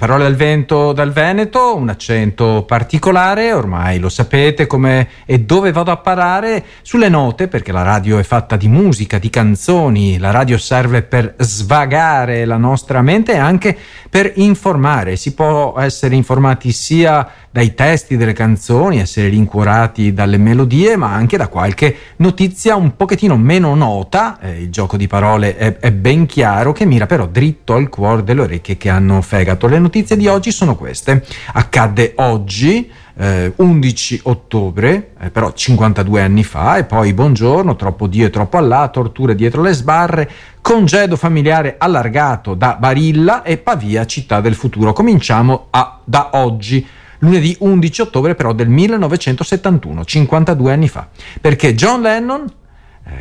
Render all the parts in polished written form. Parole al vento dal Veneto, un accento particolare, ormai lo sapete come e dove vado a parare, sulle note, perché la radio è fatta di musica, di canzoni, la radio serve per svagare la nostra mente e anche per informare. Si può essere informati sia dai testi delle canzoni, essere rincuorati dalle melodie, ma anche da qualche notizia un pochettino meno nota, il gioco di parole è ben chiaro, che mira però dritto al cuore delle orecchie che hanno fegato. Le notizie di oggi sono queste. Accadde oggi, 11 ottobre, però 52 anni fa, e poi buongiorno, troppo Dio e troppo Allah, torture dietro le sbarre, congedo familiare allargato da Barilla e Pavia, città del futuro. Cominciamo da oggi. Lunedì 11 ottobre però del 1971, 52 anni fa, perché John Lennon,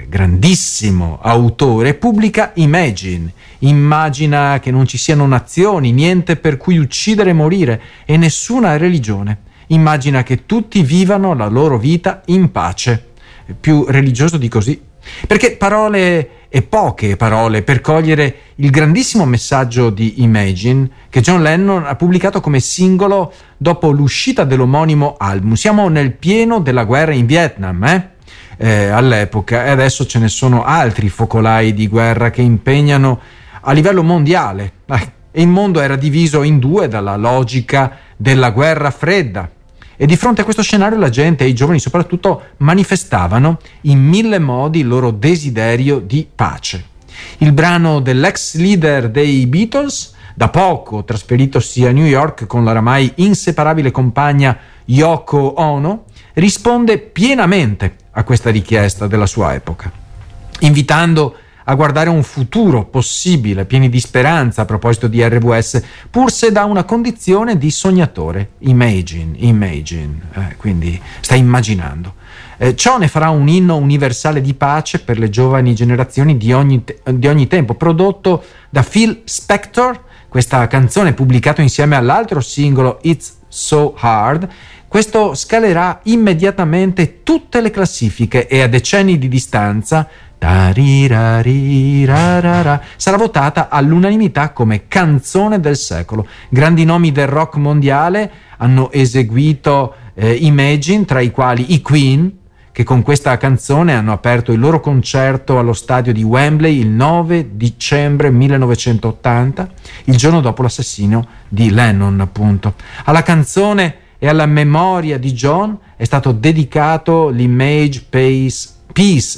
grandissimo autore, pubblica Imagine. Immagina che non ci siano nazioni, niente per cui uccidere e morire, e nessuna religione. Immagina che tutti vivano la loro vita in pace. Più religioso di così. Perché parole e poche parole per cogliere il grandissimo messaggio di Imagine che John Lennon ha pubblicato come singolo dopo l'uscita dell'omonimo album. Siamo nel pieno della guerra in Vietnam, all'epoca, e adesso ce ne sono altri focolai di guerra che impegnano a livello mondiale. Il mondo era diviso in due dalla logica della guerra fredda. E di fronte a questo scenario la gente, e i giovani soprattutto, manifestavano in mille modi il loro desiderio di pace. Il brano dell'ex leader dei Beatles, da poco trasferitosi a New York con la oramai inseparabile compagna Yoko Ono, risponde pienamente a questa richiesta della sua epoca, invitando a guardare un futuro possibile, pieni di speranza, a proposito di RWS, pur se da una condizione di sognatore. Imagine, quindi sta immaginando. Ciò ne farà un inno universale di pace per le giovani generazioni di ogni tempo, prodotto da Phil Spector. Questa canzone, pubblicata insieme all'altro singolo It's So Hard, questo scalerà immediatamente tutte le classifiche e a decenni di distanza sarà votata all'unanimità come canzone del secolo. Grandi nomi del rock mondiale hanno eseguito Imagine, tra i quali i Queen, che con questa canzone hanno aperto il loro concerto allo stadio di Wembley il 9 dicembre 1980, il giorno dopo l'assassinio di Lennon, appunto. Alla canzone e alla memoria di John è stato dedicato l'Image Peace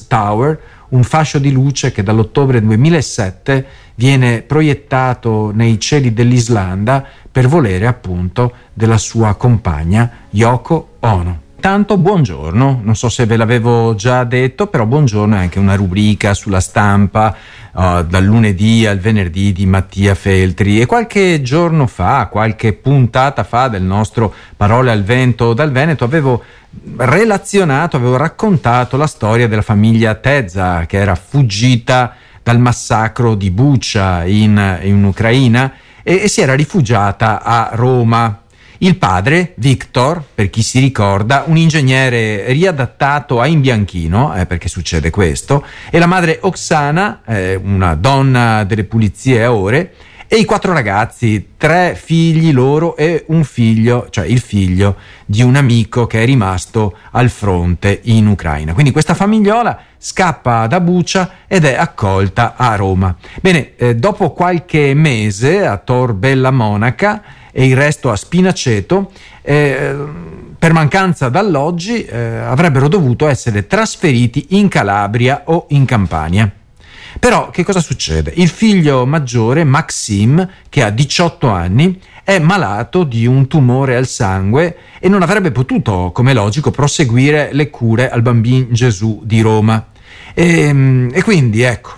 Tower, un fascio di luce che dall'ottobre 2007 viene proiettato nei cieli dell'Islanda per volere appunto della sua compagna Yoko Ono. Tanto buongiorno, non so se ve l'avevo già detto, però buongiorno è anche una rubrica sulla stampa dal lunedì al venerdì di Mattia Feltri, e qualche giorno fa, qualche puntata fa del nostro Parole al vento dal Veneto avevo raccontato la storia della famiglia Tezza, che era fuggita dal massacro di Bucha in Ucraina e si era rifugiata a Roma. Il padre, Victor, per chi si ricorda, un ingegnere riadattato a imbianchino, perché succede questo, e la madre Oksana, una donna delle pulizie a ore, e i 4 ragazzi, 3 figli loro e un figlio, cioè il figlio di un amico che è rimasto al fronte in Ucraina. Quindi questa famigliola scappa da Bucha ed è accolta a Roma. Bene, dopo qualche mese a Tor Bella Monaca e il resto a Spinaceto, per mancanza d'alloggi avrebbero dovuto essere trasferiti in Calabria o in Campania. Però che cosa succede? Il figlio maggiore, Maxim, che ha 18 anni, è malato di un tumore al sangue e non avrebbe potuto, come logico, proseguire le cure al Bambino Gesù di Roma. E quindi ecco,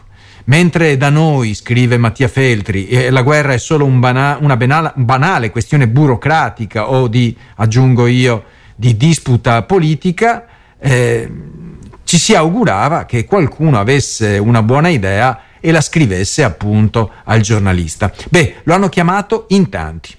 mentre da noi, scrive Mattia Feltri, la guerra è solo una banale questione burocratica o aggiungo io, di disputa politica, ci si augurava che qualcuno avesse una buona idea e la scrivesse appunto al giornalista. Lo hanno chiamato in tanti.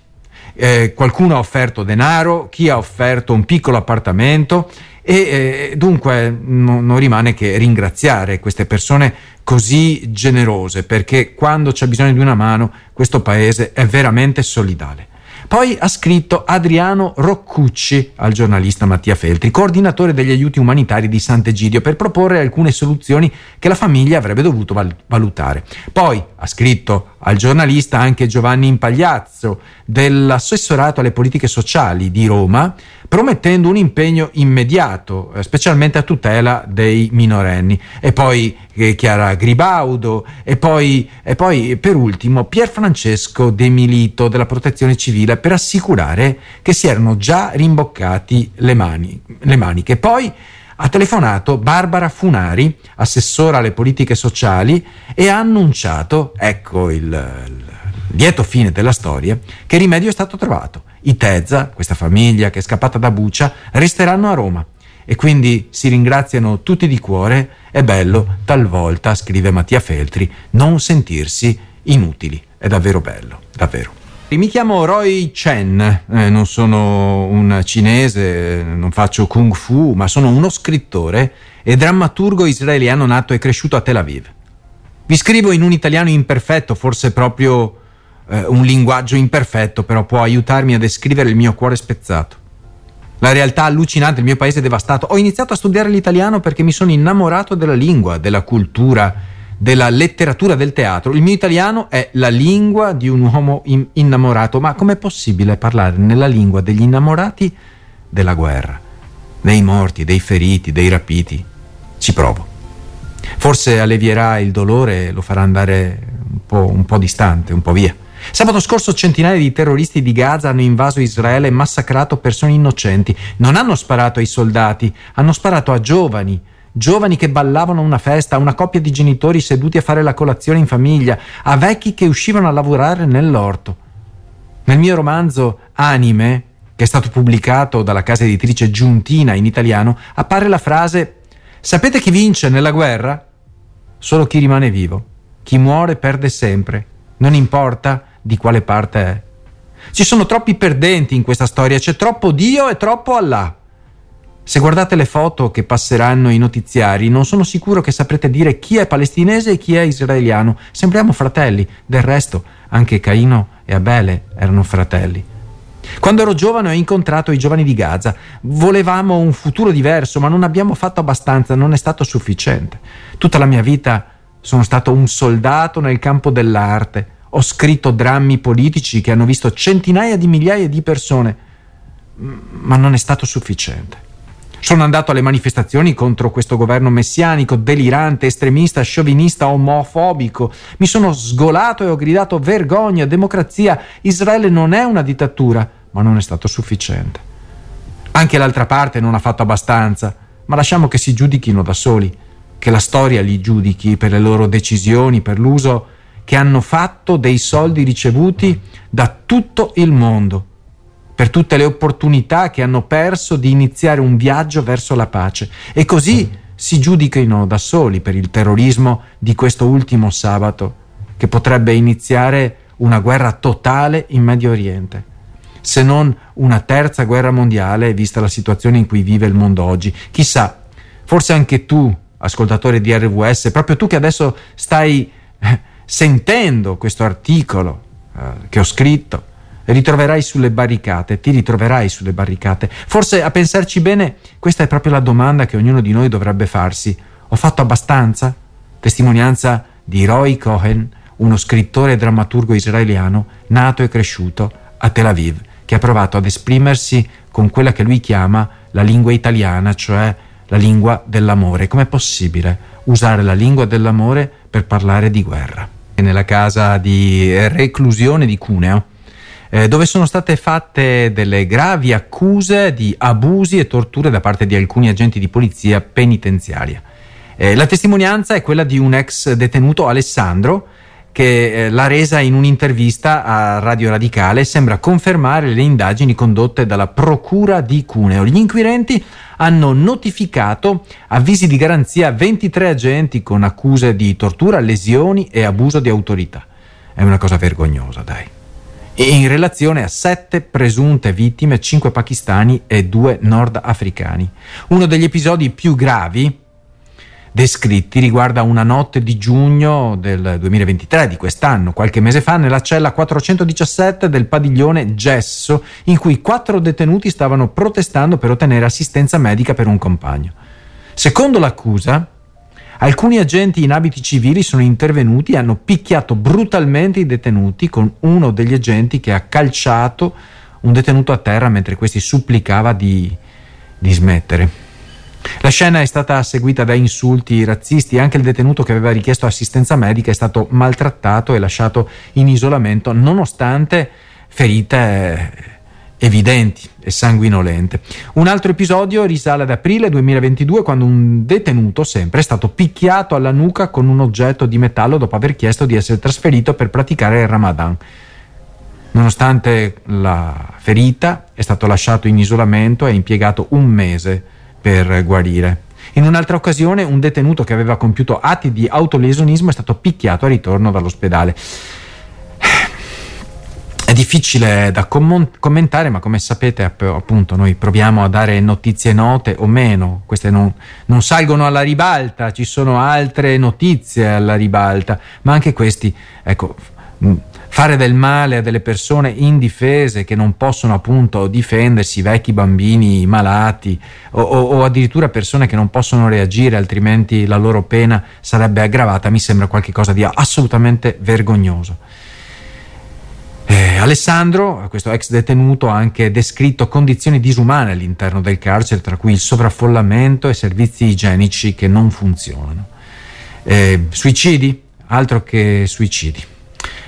Qualcuno ha offerto denaro, chi ha offerto un piccolo appartamento e dunque non rimane che ringraziare queste persone così generose, perché quando c'è bisogno di una mano questo paese è veramente solidale. Poi ha scritto Adriano Roccucci al giornalista Mattia Feltri, coordinatore degli aiuti umanitari di Sant'Egidio, per proporre alcune soluzioni che la famiglia avrebbe dovuto valutare. Poi ha scritto al giornalista anche Giovanni Impagliazzo dell'assessorato alle politiche sociali di Roma, promettendo un impegno immediato, specialmente a tutela dei minorenni. E poi Chiara Gribaudo e poi per ultimo Pier Francesco De Milito della Protezione Civile, per assicurare che si erano già rimboccati le maniche. Poi ha telefonato Barbara Funari, assessora alle politiche sociali, e ha annunciato, ecco il lieto fine della storia, che il rimedio è stato trovato. I Tezza, questa famiglia che è scappata da Bucha, resteranno a Roma. E quindi si ringraziano tutti di cuore. È bello talvolta, scrive Mattia Feltri, non sentirsi inutili. È davvero bello, davvero. Mi chiamo Roy Chen, non sono un cinese, non faccio kung fu, ma sono uno scrittore e drammaturgo israeliano nato e cresciuto a Tel Aviv. Vi scrivo in un italiano imperfetto, forse proprio un linguaggio imperfetto, però può aiutarmi a descrivere il mio cuore spezzato. La realtà allucinante, il mio paese è devastato. Ho iniziato a studiare l'italiano perché mi sono innamorato della lingua, della cultura, della letteratura, del teatro. Il mio italiano è la lingua di un uomo innamorato, ma com'è possibile parlare nella lingua degli innamorati della guerra, dei morti, dei feriti, dei rapiti? Ci provo. Forse allevierà il dolore e lo farà andare un po' distante, un po' via. Sabato scorso centinaia di terroristi di Gaza hanno invaso Israele e massacrato persone innocenti. Non hanno sparato ai soldati, hanno sparato a giovani che ballavano a una festa, a una coppia di genitori seduti a fare la colazione in famiglia, a vecchi che uscivano a lavorare nell'orto. Nel mio romanzo Anime, che è stato pubblicato dalla casa editrice Giuntina in italiano, appare la frase: sapete chi vince nella guerra? Solo chi rimane vivo. Chi muore perde sempre, non importa di quale parte è. Ci sono troppi perdenti in questa storia, c'è troppo Dio e troppo Allah. Se guardate le foto che passeranno i notiziari, non sono sicuro che saprete dire chi è palestinese e chi è israeliano. Sembriamo fratelli. Del resto, anche Caino e Abele erano fratelli. Quando ero giovane ho incontrato i giovani di Gaza. Volevamo un futuro diverso, ma non abbiamo fatto abbastanza, non è stato sufficiente. Tutta la mia vita sono stato un soldato nel campo dell'arte. Ho scritto drammi politici che hanno visto centinaia di migliaia di persone, ma non è stato sufficiente. Sono andato alle manifestazioni contro questo governo messianico, delirante, estremista, sciovinista, omofobico. Mi sono sgolato e ho gridato vergogna, democrazia. Israele non è una dittatura, ma non è stato sufficiente. Anche l'altra parte non ha fatto abbastanza, ma lasciamo che si giudichino da soli, che la storia li giudichi per le loro decisioni, per l'uso che hanno fatto dei soldi ricevuti da tutto il mondo, per tutte le opportunità che hanno perso di iniziare un viaggio verso la pace. E così si giudichino da soli per il terrorismo di questo ultimo sabato, che potrebbe iniziare una guerra totale in Medio Oriente, se non una terza guerra mondiale, vista la situazione in cui vive il mondo oggi. Chissà, forse anche tu, ascoltatore di RWS, proprio tu che adesso stai sentendo questo articolo che ho scritto, ti ritroverai sulle barricate. Forse, a pensarci bene, questa è proprio la domanda che ognuno di noi dovrebbe farsi: ho fatto abbastanza? Testimonianza di Roy Cohen, uno scrittore e drammaturgo israeliano nato e cresciuto a Tel Aviv, che ha provato ad esprimersi con quella che lui chiama la lingua italiana, cioè la lingua dell'amore. Com'è possibile usare la lingua dell'amore per parlare di guerra? Nella casa di reclusione di Cuneo, dove sono state fatte delle gravi accuse di abusi e torture da parte di alcuni agenti di polizia penitenziaria. La testimonianza è quella di un ex detenuto, Alessandro, che l'ha resa in un'intervista a Radio Radicale e sembra confermare le indagini condotte dalla Procura di Cuneo. Gli inquirenti hanno notificato avvisi di garanzia a 23 agenti con accuse di tortura, lesioni e abuso di autorità. È una cosa vergognosa, dai. In relazione a 7 presunte vittime, 5 pakistani e 2 nordafricani. Uno degli episodi più gravi descritti riguarda una notte di giugno del 2023, di quest'anno, qualche mese fa, nella cella 417 del padiglione Gesso, in cui 4 detenuti stavano protestando per ottenere assistenza medica per un compagno. Secondo l'accusa, alcuni agenti in abiti civili sono intervenuti e hanno picchiato brutalmente i detenuti, con uno degli agenti che ha calciato un detenuto a terra mentre questi supplicava di smettere. La scena è stata seguita da insulti razzisti e anche il detenuto che aveva richiesto assistenza medica è stato maltrattato e lasciato in isolamento nonostante ferite evidenti e sanguinolente. Un altro episodio risale ad aprile 2022, quando un detenuto sempre è stato picchiato alla nuca con un oggetto di metallo dopo aver chiesto di essere trasferito per praticare il Ramadan. Nonostante la ferita è stato lasciato in isolamento e impiegato un mese per guarire. In un'altra occasione un detenuto che aveva compiuto atti di autolesionismo è stato picchiato al ritorno dall'ospedale. È difficile da commentare, ma come sapete appunto noi proviamo a dare notizie note o meno. Queste non salgono alla ribalta, ci sono altre notizie alla ribalta, ma anche questi, ecco, fare del male a delle persone indifese che non possono appunto difendersi, vecchi, bambini, malati o addirittura persone che non possono reagire, altrimenti la loro pena sarebbe aggravata, mi sembra qualcosa di assolutamente vergognoso. Alessandro, questo ex detenuto, ha anche descritto condizioni disumane all'interno del carcere, tra cui il sovraffollamento e servizi igienici che non funzionano. Suicidi? Altro che suicidi.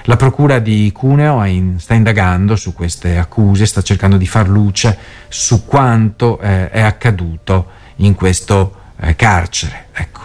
La procura di Cuneo sta indagando su queste accuse, sta cercando di far luce su quanto è accaduto in questo carcere. Ecco.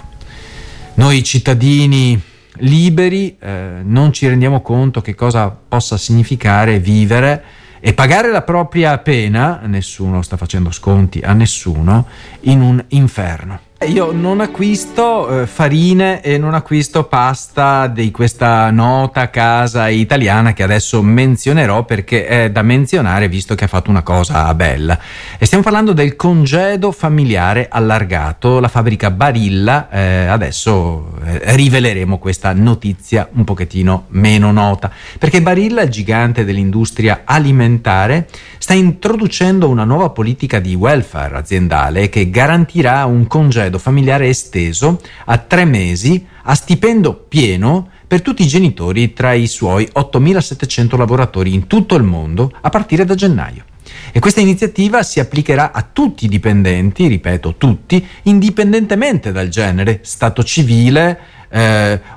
Noi cittadini liberi non ci rendiamo conto che cosa possa significare vivere e pagare la propria pena, nessuno sta facendo sconti a nessuno, in un inferno. Io non acquisto farine e non acquisto pasta di questa nota casa italiana che adesso menzionerò perché è da menzionare, visto che ha fatto una cosa bella. E stiamo parlando del congedo familiare allargato, la fabbrica Barilla. Adesso riveleremo questa notizia un pochettino meno nota, perché Barilla, il gigante dell'industria alimentare, sta introducendo una nuova politica di welfare aziendale che garantirà un congedo familiare esteso a 3 mesi a stipendio pieno per tutti i genitori tra i suoi 8.700 lavoratori in tutto il mondo a partire da gennaio. E questa iniziativa si applicherà a tutti i dipendenti, ripeto tutti, indipendentemente dal genere, stato civile,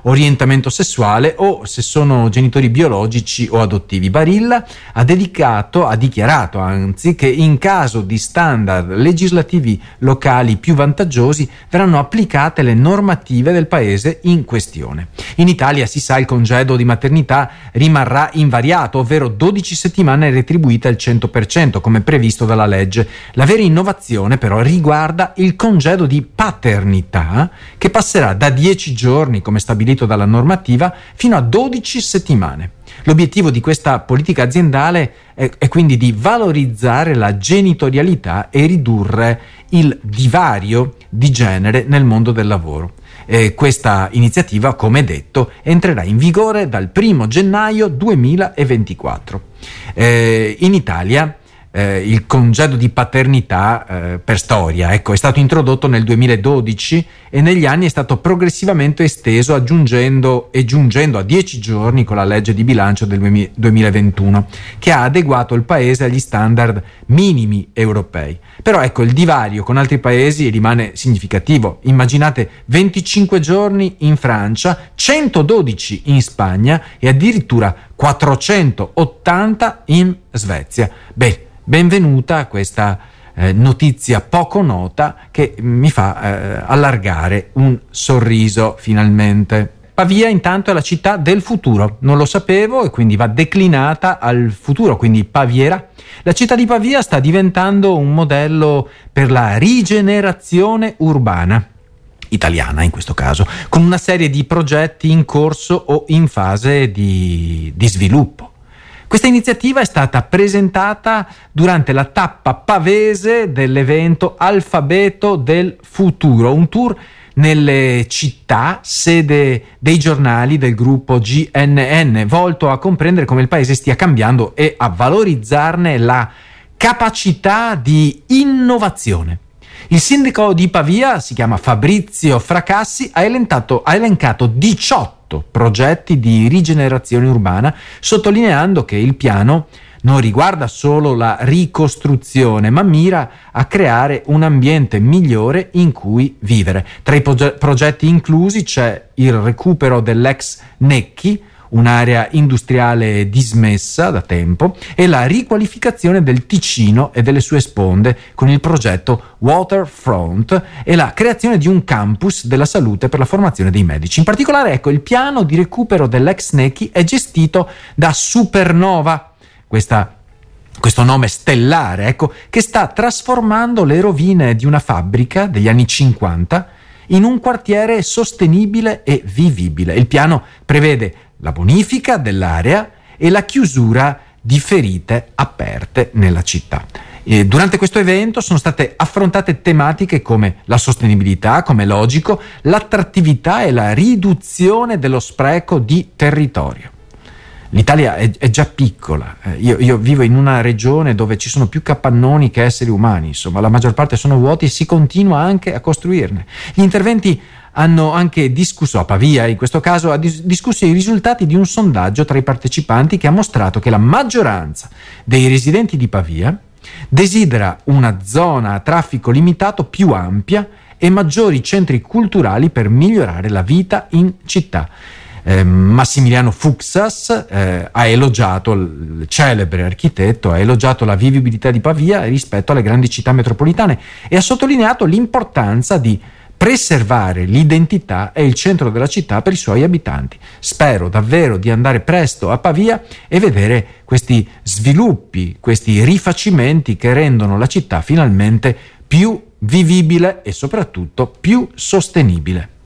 orientamento sessuale o se sono genitori biologici o adottivi. Barilla ha dichiarato anzi che in caso di standard legislativi locali più vantaggiosi verranno applicate le normative del paese in questione. In Italia, si sa, il congedo di maternità rimarrà invariato, ovvero 12 settimane retribuite al 100% come previsto dalla legge. La vera innovazione però riguarda il congedo di paternità, che passerà da 10 giorni come stabilito dalla normativa fino a 12 settimane. L'obiettivo di questa politica aziendale è quindi di valorizzare la genitorialità e ridurre il divario di genere nel mondo del lavoro. E questa iniziativa, come detto, entrerà in vigore dal 1 gennaio 2024. In Italia il congedo di paternità per storia, ecco, è stato introdotto nel 2012 e negli anni è stato progressivamente esteso giungendo a 10 giorni con la legge di bilancio del 2021, che ha adeguato il paese agli standard minimi europei. Però ecco, il divario con altri paesi rimane significativo. Immaginate 25 giorni in Francia, 112 in Spagna e addirittura 480 in Svezia. Beh, benvenuta a questa notizia poco nota che mi fa allargare un sorriso finalmente. Pavia intanto è la città del futuro, non lo sapevo, e quindi va declinata al futuro, quindi Paviera. La città di Pavia sta diventando un modello per la rigenerazione urbana italiana, in questo caso, con una serie di progetti in corso o in fase di sviluppo. Questa iniziativa è stata presentata durante la tappa pavese dell'evento Alfabeto del Futuro, un tour nelle città, sede dei giornali del gruppo GNN, volto a comprendere come il paese stia cambiando e a valorizzarne la capacità di innovazione. Il sindaco di Pavia, si chiama Fabrizio Fracassi, ha elencato 18 progetti di rigenerazione urbana, sottolineando che il piano non riguarda solo la ricostruzione, ma mira a creare un ambiente migliore in cui vivere. Tra i progetti inclusi c'è il recupero dell'ex Necchi, un'area industriale dismessa da tempo, e la riqualificazione del Ticino e delle sue sponde con il progetto Waterfront e la creazione di un campus della salute per la formazione dei medici. In particolare, ecco, il piano di recupero dell'ex Necchi è gestito da Supernova, questo nome stellare, ecco, che sta trasformando le rovine di una fabbrica degli anni 50 in un quartiere sostenibile e vivibile. Il piano prevede la bonifica dell'area e la chiusura di ferite aperte nella città. E durante questo evento sono state affrontate tematiche come la sostenibilità, come logico, l'attrattività e la riduzione dello spreco di territorio. L'Italia è già piccola, io vivo in una regione dove ci sono più capannoni che esseri umani, insomma la maggior parte sono vuoti e si continua anche a costruirne. Gli interventi hanno anche discusso a Pavia, in questo caso ha discusso i risultati di un sondaggio tra i partecipanti che ha mostrato che la maggioranza dei residenti di Pavia desidera una zona a traffico limitato più ampia e maggiori centri culturali per migliorare la vita in città. Massimiliano Fuxas ha elogiato, il celebre architetto, ha elogiato la vivibilità di Pavia rispetto alle grandi città metropolitane e ha sottolineato l'importanza di preservare l'identità e il centro della città per i suoi abitanti. Spero davvero di andare presto a Pavia e vedere questi sviluppi, questi rifacimenti che rendono la città finalmente più vivibile e soprattutto più sostenibile.